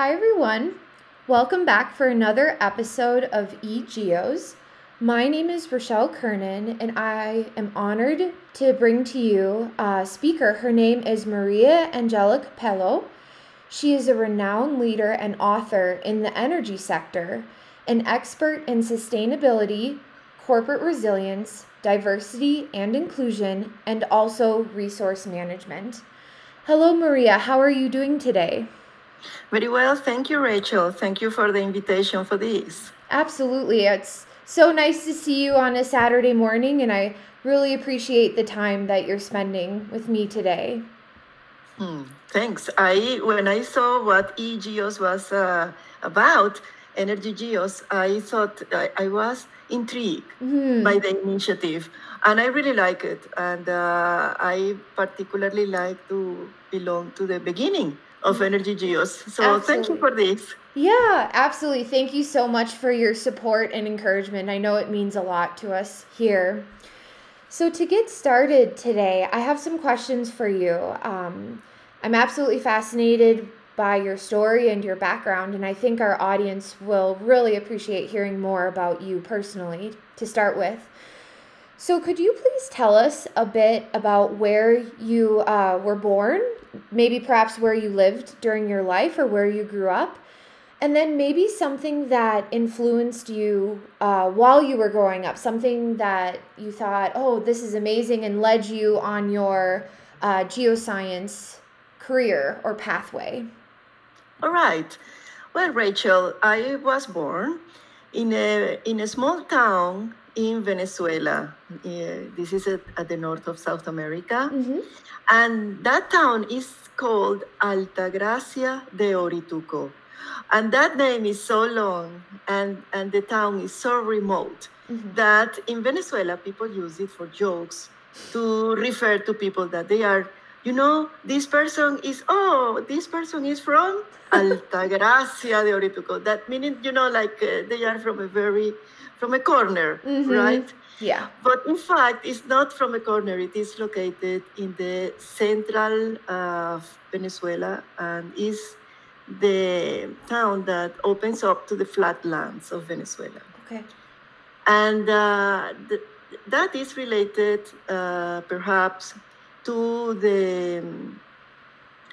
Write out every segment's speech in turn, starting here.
Hi everyone, welcome back for another episode of eGEOs. My name is Rochelle Kernan and I am honored to bring to you a speaker. Her name is Maria Angelica Capello. She is a renowned leader and author in the energy sector, an expert in sustainability, corporate resilience, diversity and inclusion, and also resource management. Hello Maria, how are you doing today? Very well, thank you, Rachel. Thank you for the invitation for this. Absolutely. It's so nice to see you on a Saturday morning, and I really appreciate the time that you're spending with me today. Thanks. When I saw what eGEOs was about, Energy GEOs, I thought I was intrigued by the initiative, and I really like it. And I particularly like to belong to the beginning of Energy GEOs. So absolutely. Thank you for this. Yeah, absolutely. Thank you so much for your support and encouragement. I know it means a lot to us here. So to get started today, I have some questions for you. I'm absolutely fascinated by your story and your background, and I think our audience will really appreciate hearing more about you personally to start with. So could you please tell us a bit about where you were born, maybe perhaps where you lived during your life or where you grew up, and then maybe something that influenced you while you were growing up, something that you thought, oh, this is amazing, and led you on your geoscience career or pathway? All right. Well, Rachel, I was born in a small town in Venezuela. This is at the north of South America. Mm-hmm. And that town is called Altagracia de Orituco. And that name is so long and the town is so remote that in Venezuela, people use it for jokes to refer to people that they are, you know, this person is from Altagracia de Orituco. That meaning, you know, like they are from a corner, right? Yeah. But in fact, it's not from a corner. It is located in the central of Venezuela and is the town that opens up to the flatlands of Venezuela. Okay. And that is related perhaps to the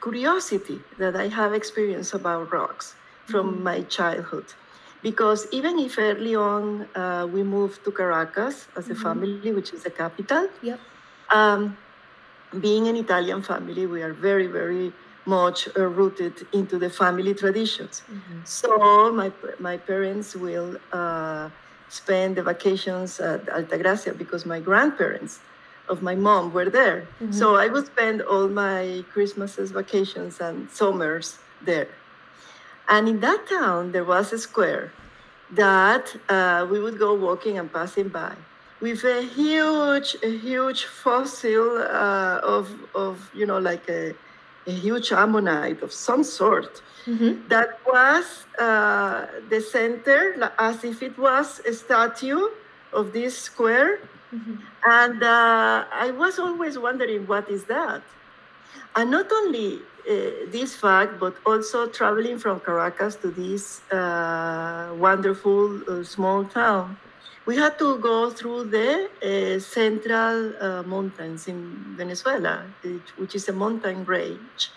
curiosity that I have experienced about rocks from my childhood. Because even if early on we moved to Caracas as a family, which is the capital, being an Italian family, we are very, very much rooted into the family traditions. So my parents will spend the vacations at Altagracia because my grandparents of my mom were there. So I would spend all my Christmases, vacations, and summers there. And in that town, there was a square that we would go walking and passing by with a huge fossil of you know, like a huge ammonite of some sort that was the center, as if it was a statue of this square. And I was always wondering, what is that? And not only this fact, but also traveling from Caracas to this wonderful small town, we had to go through the central mountains in Venezuela, which is a mountain range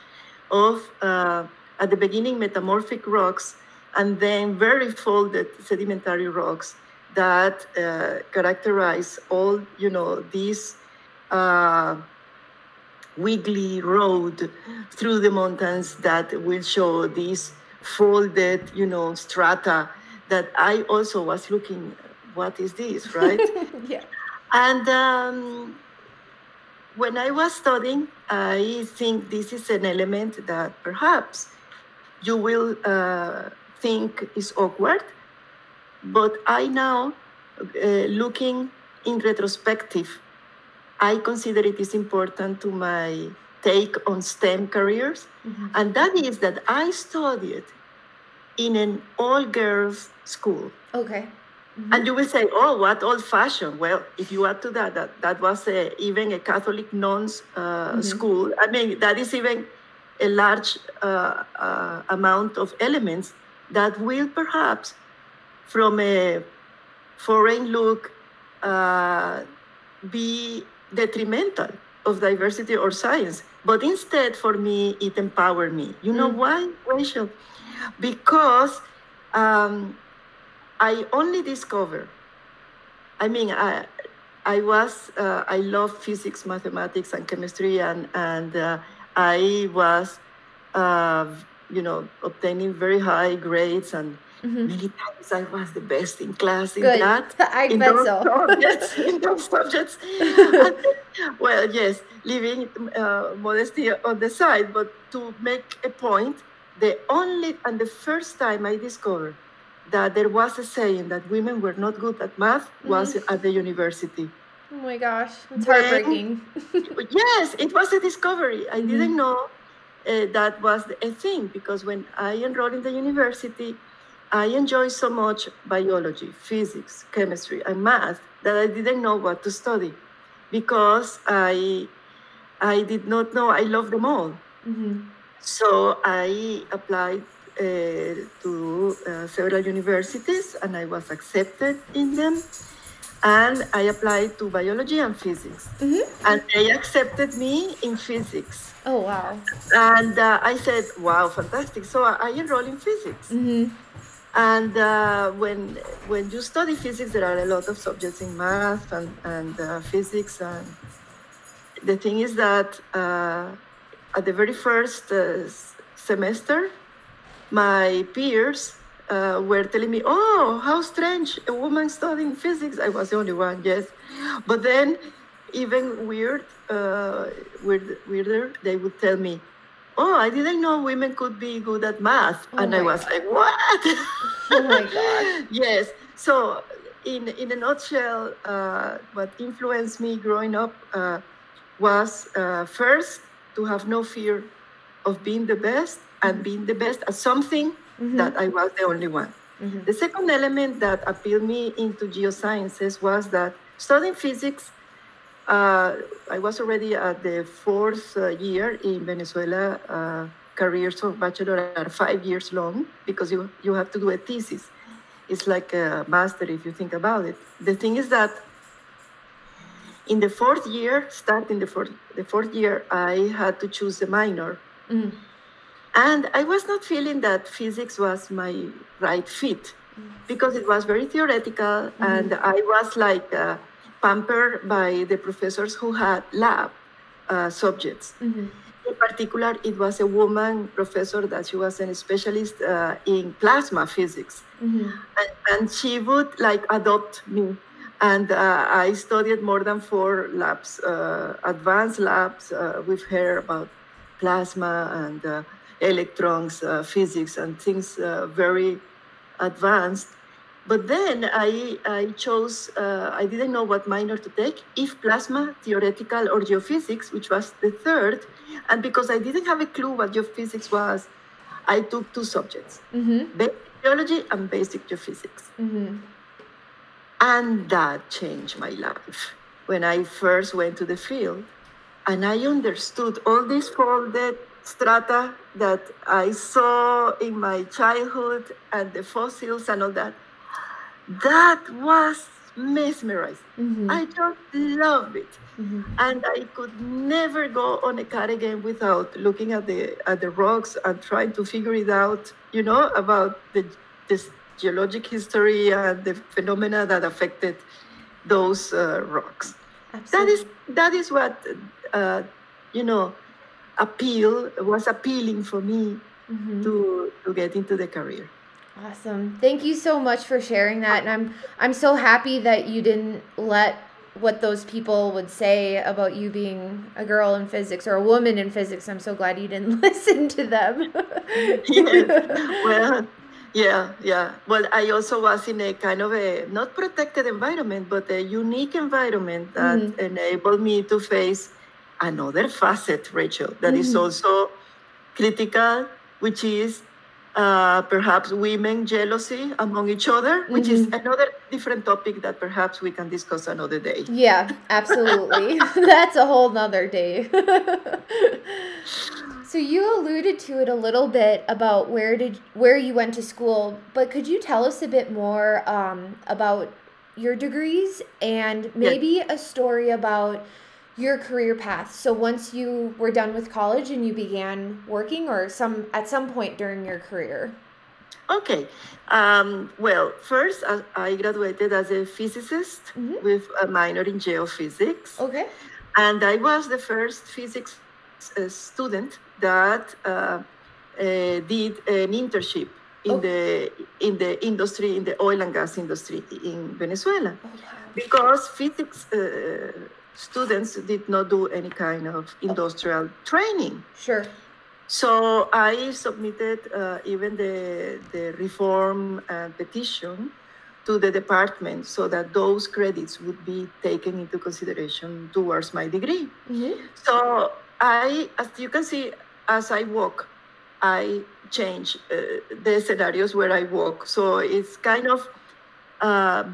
of, at the beginning, metamorphic rocks, and then very folded sedimentary rocks that characterize all, you know, these wiggly road through the mountains that will show these folded, you know, strata that I also was looking, what is this, right? Yeah. And when I was studying, I think this is an element that perhaps you will think is awkward, but I now, looking in retrospective, I consider it is important to my take on STEM careers. And that is that I studied in an all-girls school. Okay. And you will say, oh, what old-fashioned. Well, if you add to that was even a Catholic nun's school. I mean, that is even a large amount of elements that will perhaps, from a foreign look, be detrimental of diversity or science. But instead, for me, it empowered me. You know why, Rachel? Because I only discovered, I love physics, mathematics, and chemistry, and I was, obtaining very high grades, and many times I was the best in class in Good. That. In those subjects. Well, yes, leaving modesty on the side, but to make a point, the first time I discovered that there was a saying that women were not good at math was at the university. Oh my gosh, it's heartbreaking. Yes, it was a discovery. I didn't know that was a thing, because when I enrolled in the university, I enjoyed so much biology, physics, chemistry, and math that I didn't know what to study, because I did not know I loved them all. Mm-hmm. So I applied to several universities, and I was accepted in them. And I applied to biology and physics. Mm-hmm. And they accepted me in physics. Oh, wow. And I said, wow, fantastic. So I enrolled in physics. Mm-hmm. And when you study physics, there are a lot of subjects in math and physics. And the thing is that at the very first semester, my peers were telling me, oh, how strange, a woman studying physics. I was the only one, yes. But then, even weirder, they would tell me, oh, I didn't know women could be good at math. Oh, and I was like, what? Oh my God. Yes. So in a nutshell, what influenced me growing up was first to have no fear of being the best and being the best at something that I was the only one. Mm-hmm. The second element that appealed me into geosciences was that studying physics, I was already at the fourth year in Venezuela. Careers of bachelor are 5 years long, because you have to do a thesis. It's like a master if you think about it. The thing is that starting the fourth year, I had to choose a minor. Mm-hmm. And I was not feeling that physics was my right fit, because it was very theoretical, and I was like pampered by the professors who had lab subjects. Mm-hmm. In particular, it was a woman professor that she was a specialist in plasma physics. Mm-hmm. And she would like adopt me. And I studied more than 4 labs, advanced labs with her about plasma and electrons, physics, and things very advanced. But then I chose, I didn't know what minor to take, if plasma, theoretical, or geophysics, which was the third. And because I didn't have a clue what geophysics was, I took 2 subjects, basic geology and basic geophysics. Mm-hmm. And that changed my life when I first went to the field. And I understood all these folded strata that I saw in my childhood and the fossils and all that. That was mesmerizing. Mm-hmm. I just loved it. Mm-hmm. And I could never go on a cat again without looking at the rocks and trying to figure it out, about the geologic history and the phenomena that affected those rocks. Absolutely. That is what, was appealing for me to get into the career. Awesome. Thank you so much for sharing that. And I'm so happy that you didn't let what those people would say about you being a girl in physics or a woman in physics. I'm so glad you didn't listen to them. Yes. Well, yeah. Well, I also was in a kind of a not protected environment, but a unique environment that enabled me to face another facet, Rachel, that is also critical, which is perhaps women jealousy among each other, which is another different topic that perhaps we can discuss another day. Yeah, absolutely. That's a whole nother day. So you alluded to it a little bit about where you went to school, but could you tell us a bit more about your degrees and maybe a story about your career path? So once you were done with college and you began working, or at some point during your career. Okay. Well, first I graduated as a physicist with a minor in geophysics. Okay. And I was the first physics student that did an internship in the industry, in the oil and gas industry in Venezuela, because physics students did not do any kind of industrial training. Sure. So I submitted even the reform petition to the department so that those credits would be taken into consideration towards my degree. Mm-hmm. So I, as you can see, as I walk, I change the scenarios where I walk. So it's kind of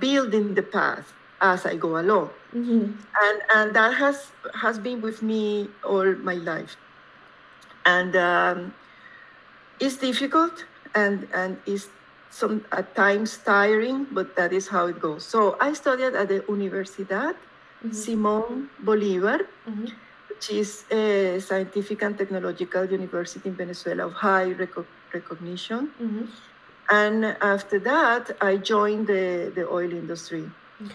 building the path as I go along. Mm-hmm. And that has been with me all my life. And it's difficult and it's at times tiring, but that is how it goes. So I studied at the Universidad Simón Bolívar, which is a scientific and technological university in Venezuela of high recognition. Mm-hmm. And after that, I joined the oil industry. Okay.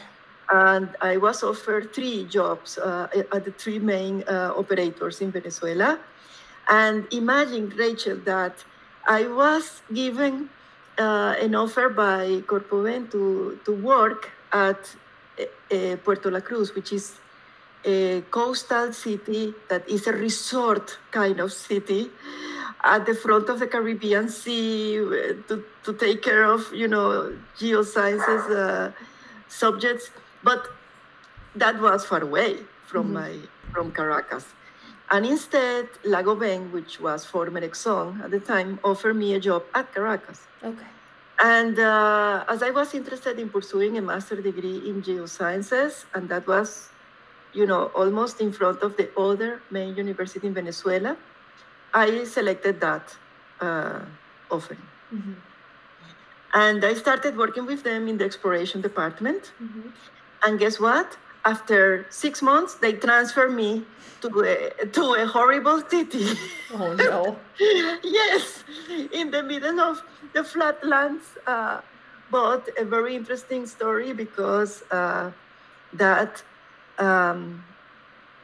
And I was offered three jobs at the three main operators in Venezuela. And imagine, Rachel, that I was given an offer by Corpoven to work at Puerto La Cruz, which is a coastal city that is a resort kind of city at the front of the Caribbean Sea to take care of, geosciences subjects. But that was far away from Caracas. And instead, Lagoven, which was former Exxon at the time, offered me a job at Caracas. Okay. And as I was interested in pursuing a master's degree in geosciences, and that was, almost in front of the other main university in Venezuela, I selected that offer. Mm-hmm. And I started working with them in the exploration department. Mm-hmm. And guess what? After 6 months, they transferred me to a horrible city. Oh, no. Yes, in the middle of the flatlands. But a very interesting story, because that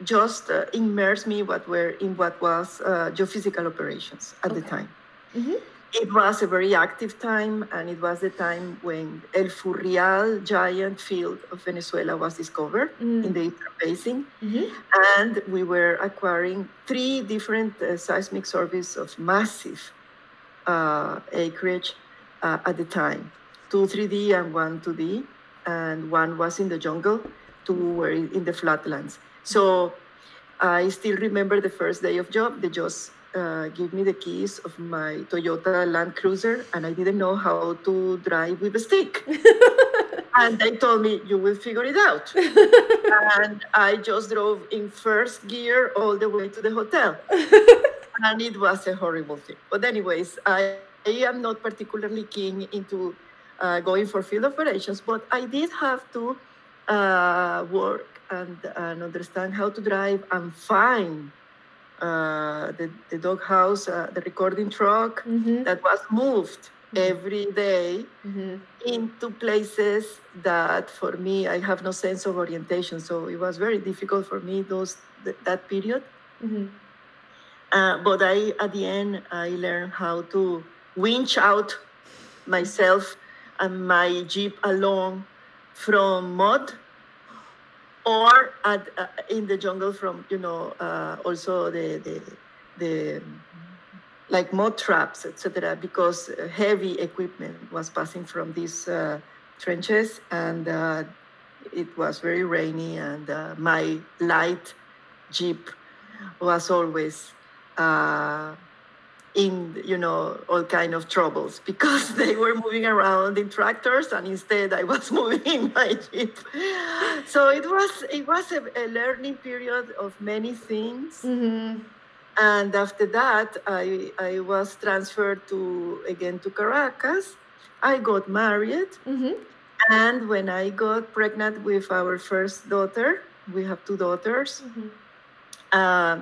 just immersed me in what was geophysical operations at the time. Mm-hmm. It was a very active time, and it was the time when El Furrial giant field of Venezuela was discovered in the Eastern Basin, and we were acquiring three different seismic surveys of massive acreage at the time, two 3D and one 2D, and one was in the jungle, two were in the flatlands. So I still remember the first day of job. They just give me the keys of my Toyota Land Cruiser, and I didn't know how to drive with a stick. And they told me, you will figure it out. And I just drove in first gear all the way to the hotel. And it was a horrible thing. But anyways, I am not particularly keen into going for field operations, but I did have to work and understand how to drive and find the doghouse, the recording truck that was moved every day into places that, for me, I have no sense of orientation. So it was very difficult for me that period. Mm-hmm. But at the end, I learned how to winch out myself and my Jeep alone from mud, or in the jungle from, also the like mud traps, etc., because heavy equipment was passing from these trenches, and it was very rainy, and my light Jeep was always in, all kind of troubles, because they were moving around in tractors, and instead I was moving in my Jeep. So it was a learning period of many things. Mm-hmm. And after that, I was transferred to Caracas. I got married. Mm-hmm. And when I got pregnant with our first daughter, we have two daughters. Mm-hmm.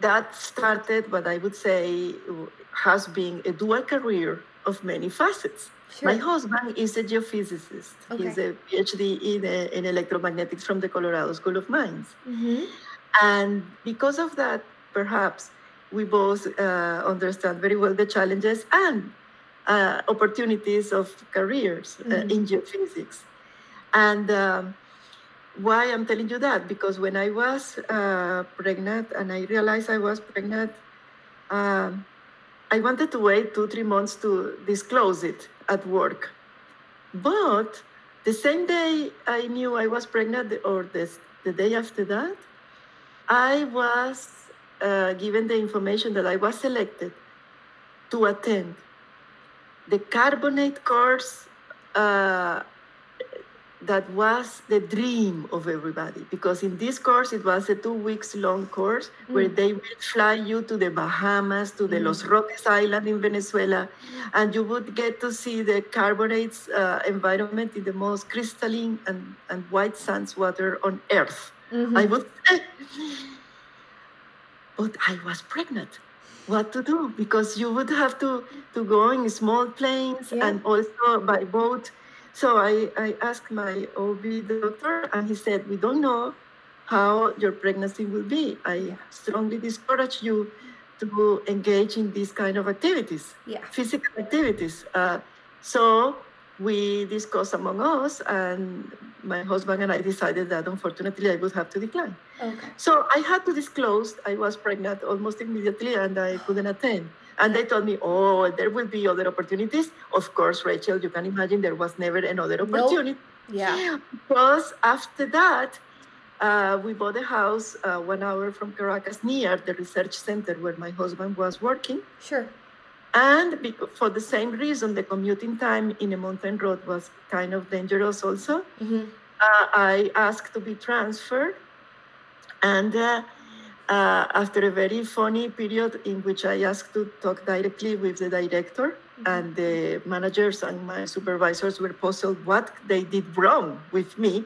That started what I would say has been a dual career of many facets. Sure. My husband is a geophysicist. Okay. He's a PhD in electromagnetics from the Colorado School of Mines. Mm-hmm. And because of that, perhaps we both understand very well the challenges and opportunities of careers in geophysics. And why I'm telling you that? Because when I was pregnant and I realized I was pregnant, I wanted to wait 2-3 months to disclose it at work. But the same day I knew I was pregnant, or the day after that, I was given the information that I was selected to attend the carbonate course that was the dream of everybody. Because in this course, it was a 2 weeks long course where they would fly you to the Bahamas, to the Los Roques Island in Venezuela, and you would get to see the carbonates environment in the most crystalline and white sands water on Earth. Mm-hmm. I would say, but I was pregnant. What to do? Because you would have to go in small planes and also by boat. So I asked my OB doctor, and he said, we don't know how your pregnancy will be. I strongly discourage you to engage in these kind of activities, physical activities. So we discussed among us, and my husband and I decided that, unfortunately, I would have to decline. Okay. So I had to disclose I was pregnant almost immediately, and I couldn't attend. And they told me, oh, there will be other opportunities. Of course, Rachel, you can imagine there was never another opportunity. Nope. Yeah. Because after that, we bought a house 1 hour from Caracas near the research center where my husband was working. Sure. And for the same reason, the commuting time in a mountain road was kind of dangerous also. Mm-hmm. I asked to be transferred. And after a very funny period in which I asked to talk directly with the director, and the managers and my supervisors were puzzled what they did wrong with me.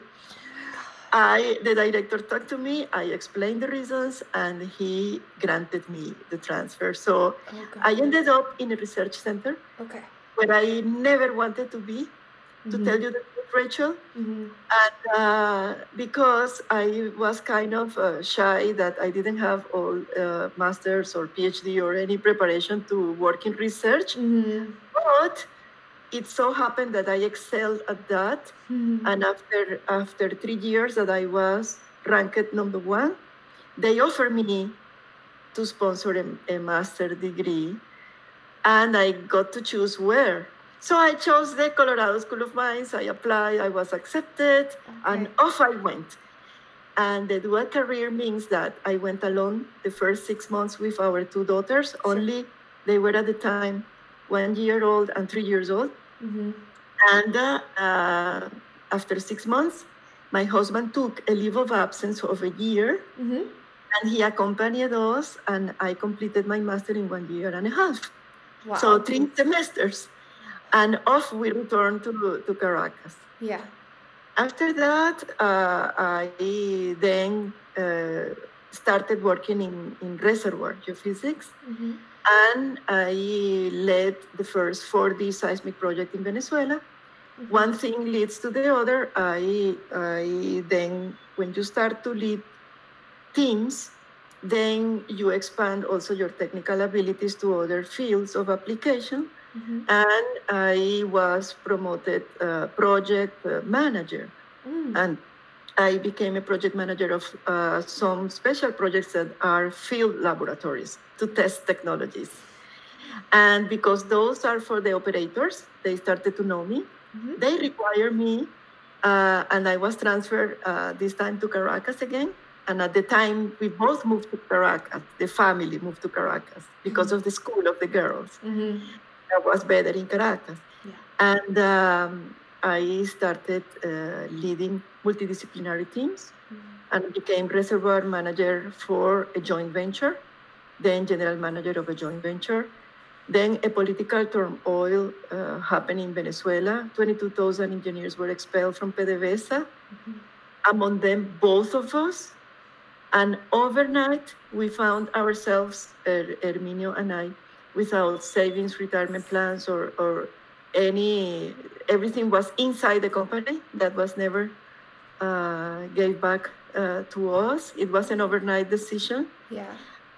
The director talked to me, I explained the reasons, and he granted me the transfer. So I ended up in a research center where I never wanted to be, to tell you the truth, Rachel. And because I was kind of shy that I didn't have all master's or PhD or any preparation to work in research. But it so happened that I excelled at that. And after 3 years that I was ranked number one, they offered me to sponsor a master's degree, and I got to choose where. So I chose the Colorado School of Mines. I applied, I was accepted, and off I went. And the dual career means that I went alone the first 6 months with our two daughters. Only they were at the time 1 year old and 3 years old. And after 6 months, my husband took a leave of absence of a year, and he accompanied us, and I completed my master in 1.5 years. Wow. So 3 semesters. And off we returned to Caracas. Yeah. After that, I then started working in reservoir geophysics, and I led the first 4D seismic project in Venezuela. One thing leads to the other. I then, when you start to lead teams, then you expand also your technical abilities to other fields of application. And I was promoted project manager. And I became a project manager of some special projects that are field laboratories to test technologies. And because those are for the operators, they started to know me. They require me, and I was transferred this time to Caracas again. And at the time, we both moved to Caracas. The family moved to Caracas because of the school of the girls. That was better in Caracas. And I started leading multidisciplinary teams and became reservoir manager for a joint venture then general manager of a joint venture, then a political turmoil happened in Venezuela. 22,000 engineers were expelled from PDVSA, mm-hmm. among them both of us. And overnight, we found ourselves, Erminio and I, without savings, retirement plans, or any, everything was inside the company. That was never gave back to us. It was an overnight decision. Yeah.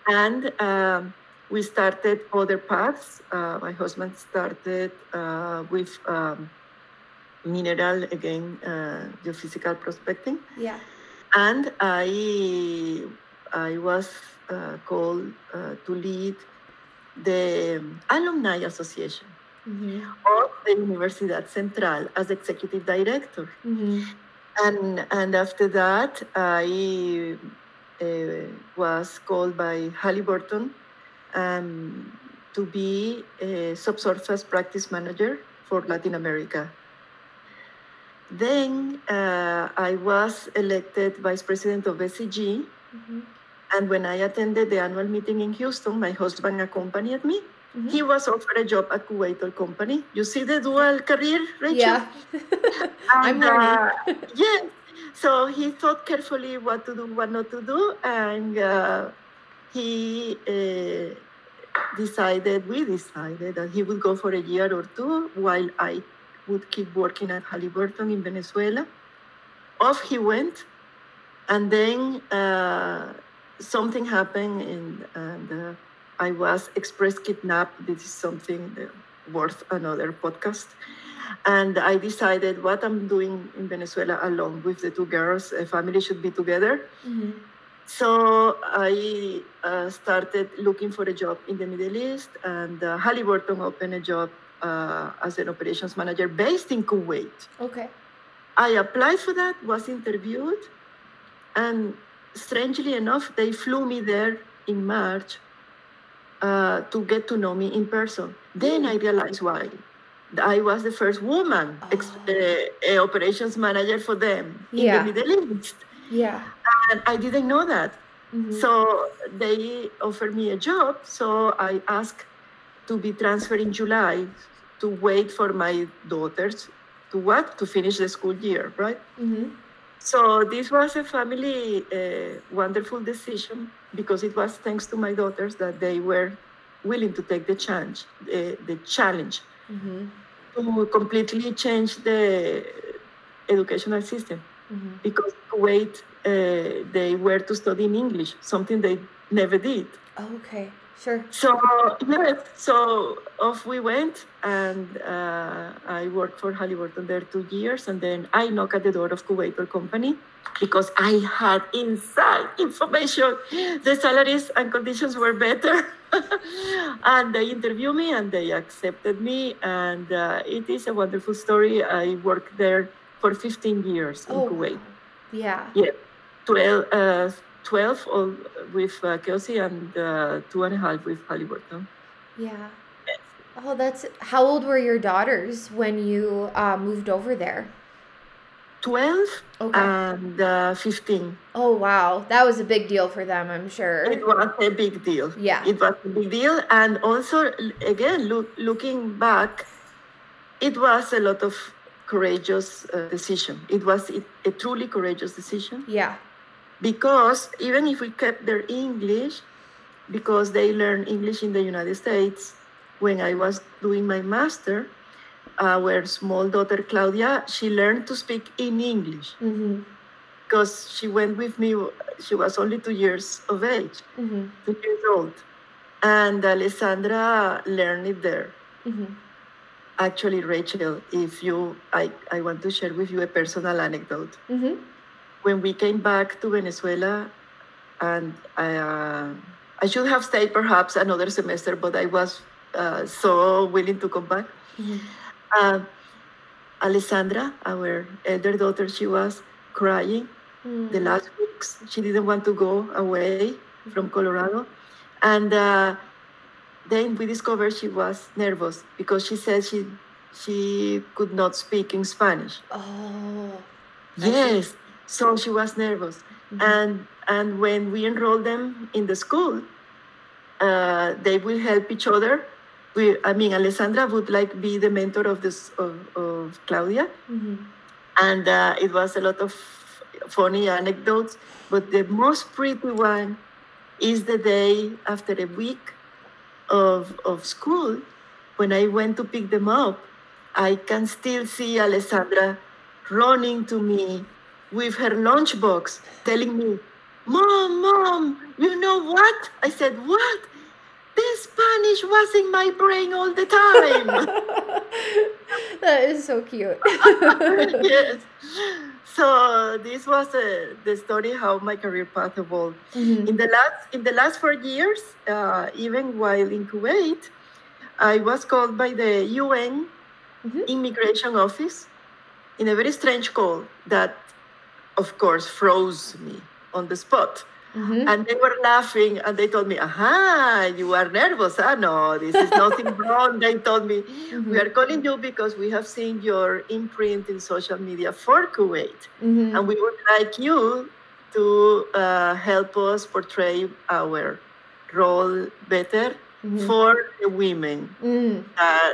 And we started other paths. My husband started with mineral, again, geophysical prospecting. Yeah. And I was called to lead the Alumni Association mm-hmm. of the Universidad Central as executive director. Mm-hmm. And after that, I was called by Halliburton to be a subsurface practice manager for Latin America. Then I was elected vice president of SEG. Mm-hmm. And when I attended the annual meeting in Houston, my husband accompanied me. Mm-hmm. He was offered a job at Kuwait Oil Company. You see the dual career, Rachel? Yeah. And, I'm learning. Yeah. So he thought carefully what to do, what not to do. And he we decided that he would go for a year or two while I would keep working at Halliburton in Venezuela. Off he went. And then something happened and I was express kidnapped. This is something worth another podcast. And I decided what I'm doing in Venezuela alone with the two girls, a family should be together. Mm-hmm. So I started looking for a job in the Middle East, and Halliburton opened a job as an operations manager based in Kuwait. Okay. I applied for that, was interviewed, and strangely enough, they flew me there in March to get to know me in person. Then I realized why. I was the first woman operations manager for them yeah. in the Middle East. Yeah. And I didn't know that. Mm-hmm. So they offered me a job. So I asked to be transferred in July to wait for my daughters to finish the school year, right? Mm-hmm. So this was a family wonderful decision because it was thanks to my daughters that they were willing to take the challenge. Mm-hmm. to completely change the educational system. Mm-hmm. Because Kuwait, they were to study in English, something they never did. Okay, sure. So, yes, so off we went, and I worked for Halliburton there 2 years, and then I knocked at the door of Kuwait Oil Company because I had inside information. The salaries and conditions were better. And they interviewed me and they accepted me. And it is a wonderful story. I worked there for 15 years in Kuwait. Yeah. Yeah. 12 with Kelsey and 2.5 with Halliburton. Yeah. Yes. Oh, that's... How old were your daughters when you moved over there? 12 okay. and 15. Oh, wow. That was a big deal for them, I'm sure. It was a big deal. Yeah. It was a big deal. And also, again, looking back, it was a lot of courageous decision. It was a truly courageous decision. Yeah. Because even if we kept their English, because they learned English in the United States, when I was doing my master, our small daughter, Claudia, she learned to speak in English mm-hmm. because she went with me. She was only 2 years of age, mm-hmm. 2 years old. And Alessandra learned it there. Mm-hmm. Actually, Rachel, I want to share with you a personal anecdote. Mm-hmm. When we came back to Venezuela, and I should have stayed perhaps another semester, but I was so willing to come back. Mm-hmm. Alessandra, our elder daughter, she was crying the last weeks. She didn't want to go away from Colorado. And then we discovered she was nervous because she said she could not speak in Spanish. Oh. Yes. So she was nervous. Mm-hmm. And when we enrolled them in the school, They will help each other. Alessandra would be the mentor of Claudia. Mm-hmm. And it was a lot of funny anecdotes. But the most pretty one is the day after a week of school, when I went to pick them up. I can still see Alessandra running to me with her lunchbox, telling me, Mom, you know what? I said, what? This Spanish was in my brain all the time. That is so cute. Yes. So this was the story how my career path evolved. Mm-hmm. In the last 4 years, even while in Kuwait, I was called by the UN mm-hmm. immigration office in a very strange call that, of course, froze me on the spot. Mm-hmm. And they were laughing, and they told me, you are nervous. No, this is nothing wrong. They told me, mm-hmm. we are calling you because we have seen your imprint in social media for Kuwait. Mm-hmm. And we would like you to help us portray our role better mm-hmm. for the women mm-hmm.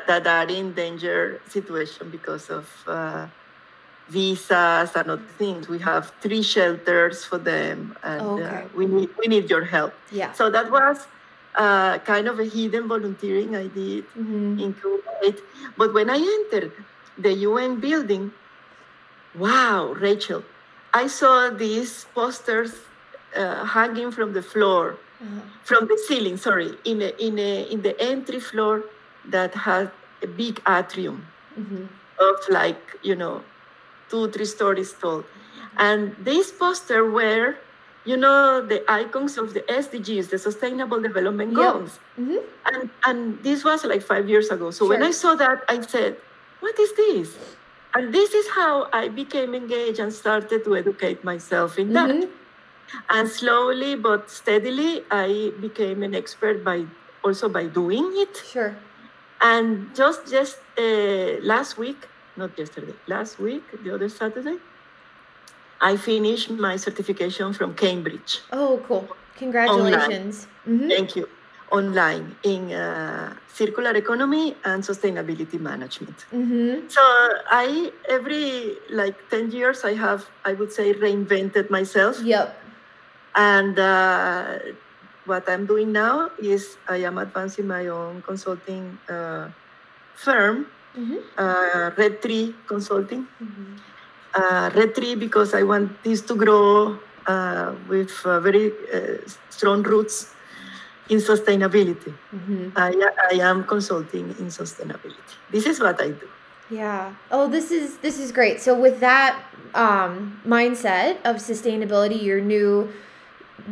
That are in danger situation because of visas and other things. We have 3 shelters for them, and we need your help. Yeah. So that was kind of a hidden volunteering I did mm-hmm. in Kuwait. But when I entered the UN building, wow, Rachel, I saw these posters hanging from the floor, mm-hmm. from the ceiling. Sorry, in the entry floor that had a big atrium mm-hmm. of 2-3 stories tall. And these posters were, the icons of the SDGs, the Sustainable Development Goals. Yeah. Mm-hmm. And this was 5 years ago. So when I saw that, I said, what is this? And this is how I became engaged and started to educate myself in that. Mm-hmm. And slowly but steadily, I became an expert by doing it. Sure. And last week, the other Saturday, I finished my certification from Cambridge. Oh, cool. Congratulations. Mm-hmm. Thank you. Online in circular economy and sustainability management. Mm-hmm. So I, every 10 years, I have, I would say, reinvented myself. Yep. And what I'm doing now is I am advancing my own consulting firm. Mm-hmm. Red Tree Consulting. Mm-hmm. Red Tree because I want this to grow with very strong roots in sustainability. Mm-hmm. I am consulting in sustainability. This is what I do. Yeah. Oh, this is great. So with that mindset of sustainability, your new,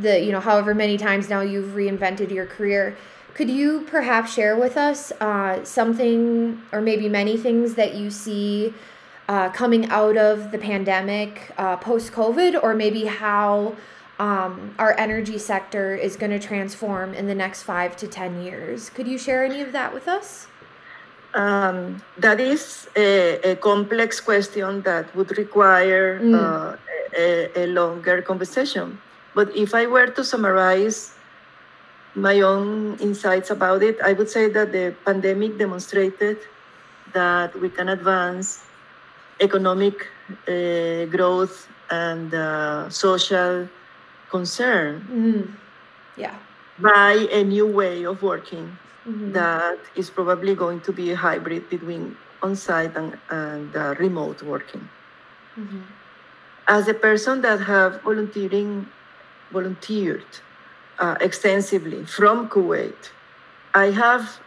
however many times now you've reinvented your career. Could you perhaps share with us something or maybe many things that you see coming out of the pandemic post-COVID, or maybe how our energy sector is going to transform in the next 5 to 10 years? Could you share any of that with us? That is a complex question that would require a longer conversation. But if I were to summarize my own insights about it, I would say that the pandemic demonstrated that we can advance economic growth and social concern by a new way of working that is probably going to be a hybrid between on-site and remote working. Mm-hmm. As a person that have volunteered extensively from Kuwait, I have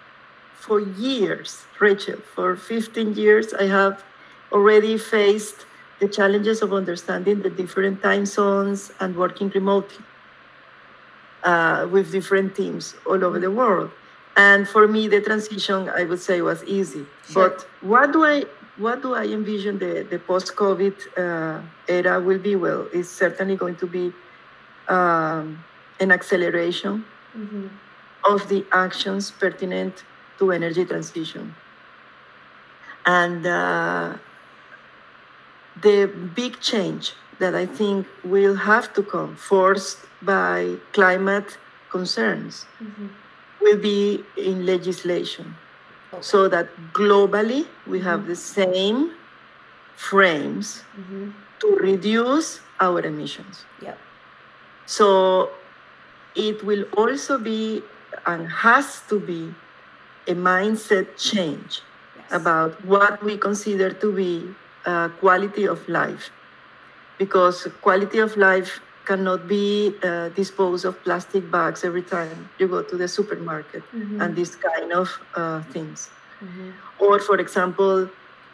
for years, Rachel, for 15 years, I have already faced the challenges of understanding the different time zones and working remotely with different teams all over the world. And for me, the transition, I would say, was easy. Sure. But what do I envision the post-COVID era will be? Well, it's certainly going to be an acceleration of the actions pertinent to energy transition. And the big change that I think will have to come, forced by climate concerns, will be in legislation, okay, so that globally we have the same frames to reduce our emissions. Yep. So it will also be, and has to be, a mindset change about what we consider to be quality of life, because quality of life cannot be disposed of plastic bags every time you go to the supermarket and these kind of things. Or, for example,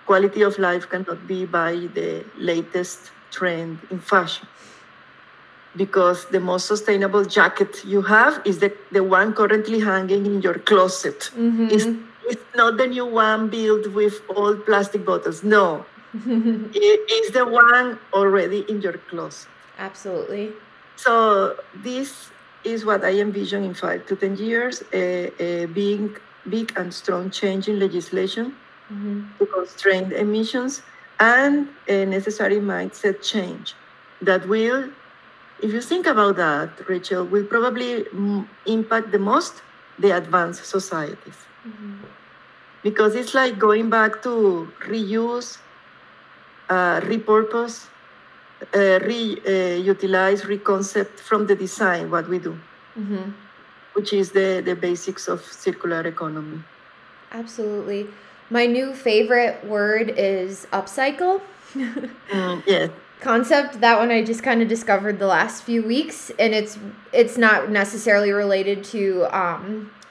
quality of life cannot be by the latest trend in fashion, because the most sustainable jacket you have is the one currently hanging in your closet. It's not the new one built with old plastic bottles. No, it's the one already in your closet. Absolutely. So this is what I envision in 5 to 10 years, a big and strong change in legislation to constrain emissions, and a necessary mindset change that will, if you think about that, Rachel, will probably impact the most the advanced societies. Because it's like going back to reuse, repurpose, reutilize, reconcept from the design what we do, which is the basics of circular economy. Absolutely. My new favorite word is upcycle. Yeah. Concept, that one I just kind of discovered the last few weeks, and it's not necessarily related to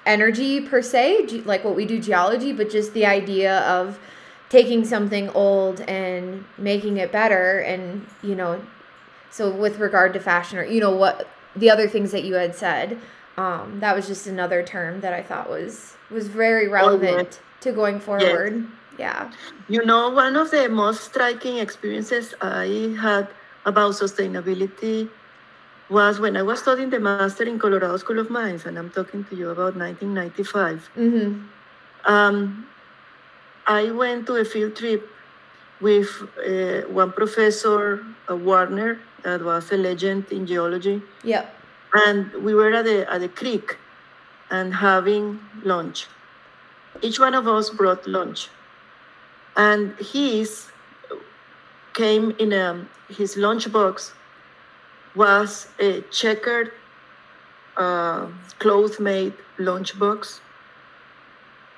energy per se, like what we do geology, but just the idea of taking something old and making it better. And, you know, so with regard to fashion, or, you know, what the other things that you had said, that was just another term that I thought was very relevant to going forward. Yes. Yeah. You know, one of the most striking experiences I had about sustainability was when I was studying the master in Colorado School of Mines, and I'm talking to you about 1995. I went to a field trip with one professor, Warner, that was a legend in geology. Yeah. And we were at the creek and having lunch. Each one of us brought lunch. And his lunchbox was a checkered, cloth-made lunchbox,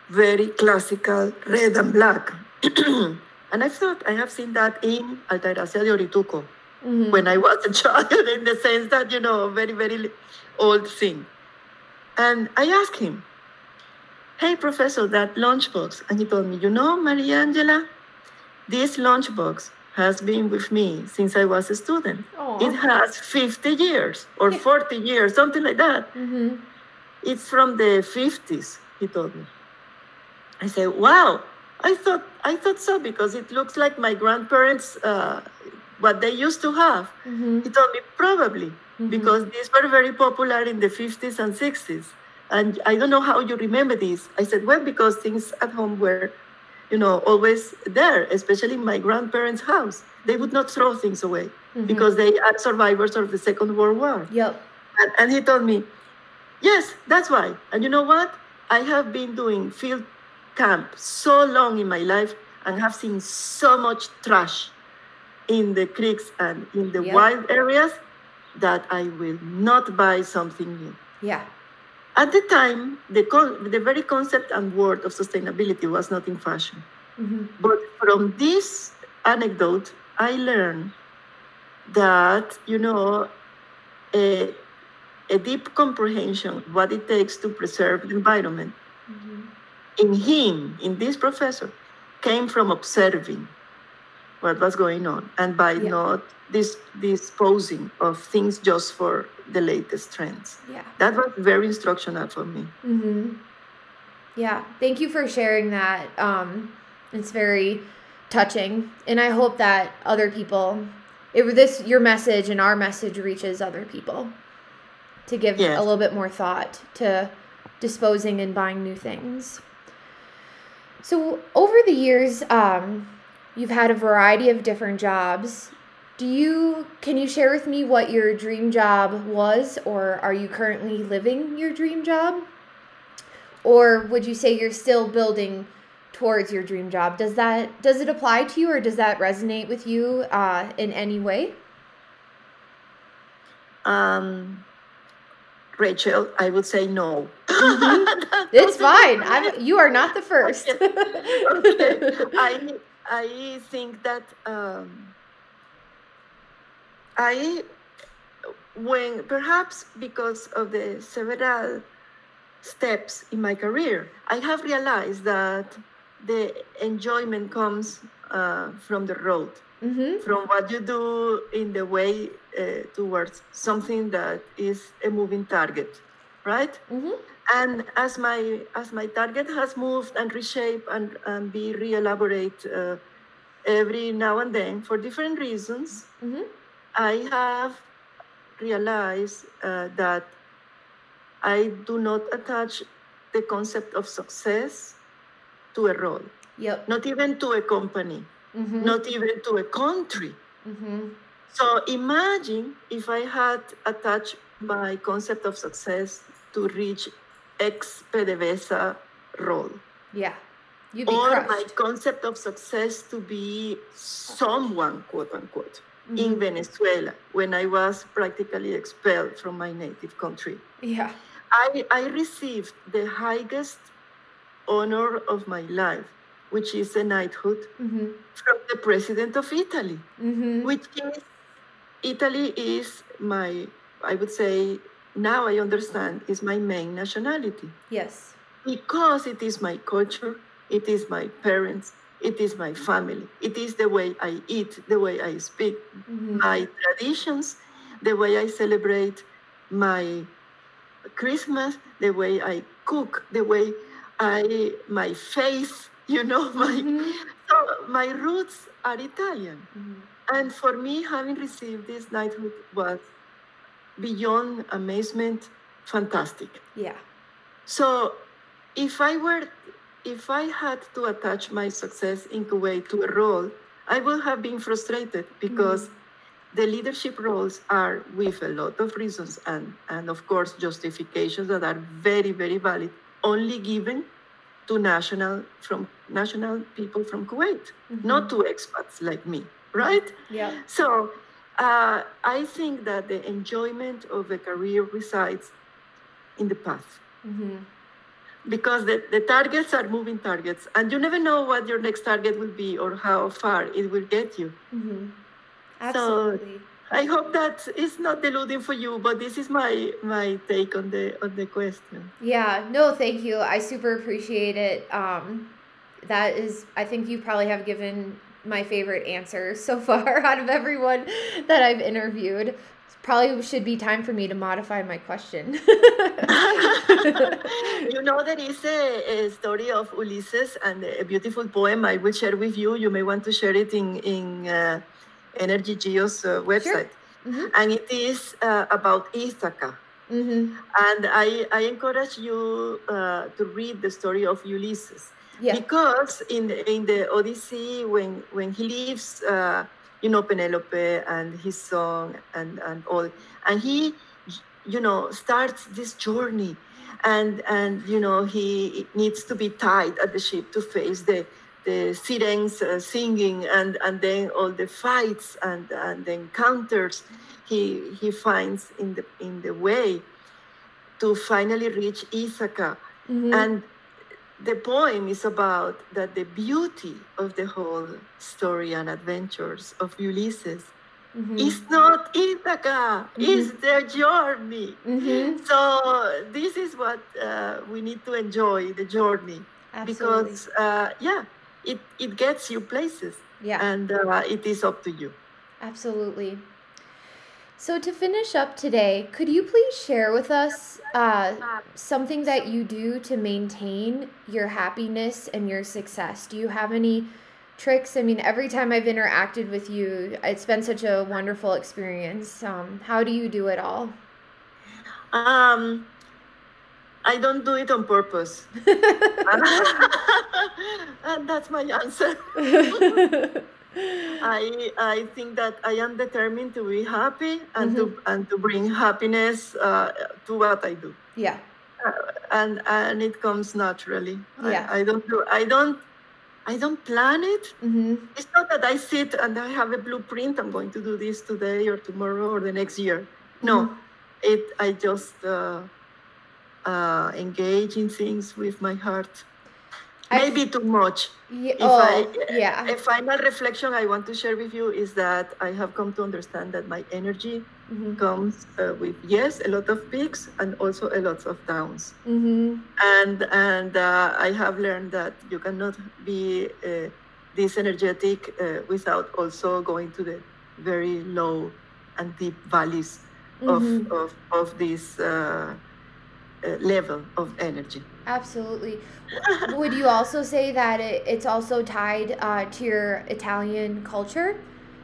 very classical, red and black. And I thought I have seen that in Altagracia de Orituco when I was a child, in the sense that, you know, very, very old thing. And I asked him, "Hey, Professor, that lunchbox." And he told me, "You know, Maria Angela, this lunchbox has been with me since I was a student. Aww. It has 50 years or 40 years, something like that. It's from the 50s, he told me. I said, "Wow, I thought so, because it looks like my grandparents, what they used to have." He told me, "Probably, because these were very popular in the 50s and 60s. And I don't know how you remember this." I said, "Well, because things at home were, you know, always there, especially in my grandparents' house. They would not throw things away because they are survivors of the Second World War." Yep. And he told me, "Yes, that's why. And you know what? I have been doing field camp so long in my life and have seen so much trash in the creeks and in the wild areas that I will not buy something new." Yeah. At the time, the very concept and word of sustainability was not in fashion. But from this anecdote, I learned that, you know, a deep comprehension of what it takes to preserve the environment in this professor, came from observing what was going on, and by not disposing of things just for the latest trends. Yeah, that was very instructional for me. Yeah, thank you for sharing that. It's very touching, and I hope that other people, your message and our message reaches other people to give a little bit more thought to disposing and buying new things. So over the years, you've had a variety of different jobs. Can you share with me what your dream job was, or are you currently living your dream job? Or would you say you're still building towards your dream job? Does it apply to you, or does that resonate with you in any way? Rachel, I would say no. Mm-hmm. It's fine. You are not the first. Okay. I think that when perhaps because of the several steps in my career, I have realized that the enjoyment comes from the road, mm-hmm. from what you do in the way towards something that is a moving target, right? Mm-hmm. And as my target has moved and reshaped and be reelaborated every now and then for different reasons, mm-hmm. I have realized that I do not attach the concept of success to a role, yep. not even to a company, mm-hmm. not even to a country. Mm-hmm. So imagine if I had attached my concept of success to reach X PDVSA role. Yeah. You'd be crushed. My concept of success to be someone, quote unquote, mm-hmm. in Venezuela when I was practically expelled from my native country. Yeah. I received the highest honor of my life, which is a knighthood, mm-hmm. from the president of Italy, mm-hmm. Italy is my, I would say, now I understand, is my main nationality. Yes. Because it is my culture, it is my parents, it is my family, it is the way I eat, the way I speak, mm-hmm. my traditions, the way I celebrate my Christmas, the way I cook, the way my face, mm-hmm. So my roots are Italian. Mm-hmm. And for me, having received this knighthood was beyond amazement, fantastic. Yeah. So if I had to attach my success in Kuwait to a role, I would have been frustrated because mm-hmm. the leadership roles are with a lot of reasons and of course justifications that are very, very valid, only given to national people from Kuwait, mm-hmm. not to expats like me, right? Yeah. So I think that the enjoyment of a career resides in the path, mm-hmm. because the targets are moving targets, and you never know what your next target will be or how far it will get you. Mm-hmm. Absolutely. So I hope that it's not deluding for you, but this is my take on the question. Yeah, no, thank you. I super appreciate it. That is, I think you probably have given my favorite answer so far out of everyone that I've interviewed. Probably should be time for me to modify my question. There is a story of Ulysses and a beautiful poem I will share with you. You may want to share it in eGEOs website. Sure. Mm-hmm. And it is about Ithaca. Mm-hmm. And I encourage you to read the story of Ulysses. Yeah. Because in the Odyssey, when he leaves, Penelope and his son and all, and he, starts this journey, and he needs to be tied at the ship to face the sirens singing, and then all the fights and the encounters he finds in the way to finally reach Ithaca. Mm-hmm. And the poem is about that the beauty of the whole story and adventures of Ulysses mm-hmm. is not Ithaca, mm-hmm. it's the journey. Mm-hmm. So this is what we need to enjoy, the journey. Absolutely. Because, it gets you places, and it is up to you. Absolutely. So to finish up today, could you please share with us something that you do to maintain your happiness and your success? Do you have any tricks? I mean, every time I've interacted with you, it's been such a wonderful experience. How do you do it all? I don't do it on purpose. And that's my answer. I think that I am determined to be happy and mm-hmm. to bring happiness to what I do. Yeah. and it comes naturally. Yeah. I don't plan it. Mm-hmm. It's not that I sit and I have a blueprint. I'm going to do this today or tomorrow or the next year. No, mm-hmm. I just engage in things with my heart. Maybe too much. A final reflection I want to share with you is that I have come to understand that my energy mm-hmm. comes with, yes, a lot of peaks and also a lot of downs. Mm-hmm. And I have learned that you cannot be this energetic without also going to the very low and deep valleys mm-hmm. of this level of energy. Absolutely. Would you also say that it's also tied to your Italian culture?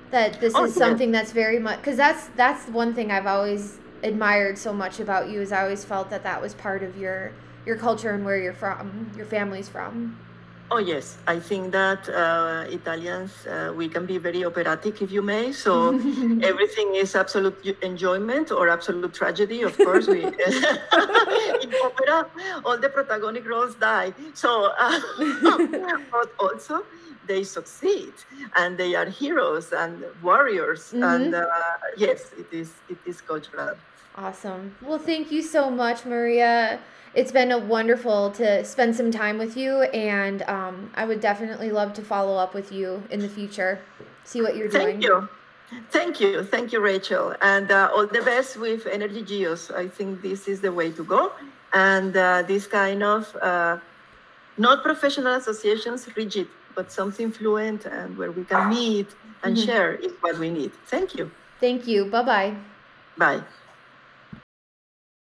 That this is something that's very much, because that's one thing I've always admired so much about you, is I always felt that was part of your culture and where you're from, your family's from. Oh yes, I think that Italians, we can be very operatic, if you may. So everything is absolute enjoyment or absolute tragedy. Of course, we in opera, all the protagonistic roles die. So, but also they succeed and they are heroes and warriors. Mm-hmm. And yes, it is cultural. Awesome. Well, thank you so much, Maria. It's been wonderful to spend some time with you, and I would definitely love to follow up with you in the future, see what you're doing. Thank you, Rachel, and all the best with Energy Geos. I think this is the way to go, and this kind of not professional associations, rigid, but something fluent and where we can meet and mm-hmm. share is what we need. Thank you. Bye-bye. Bye.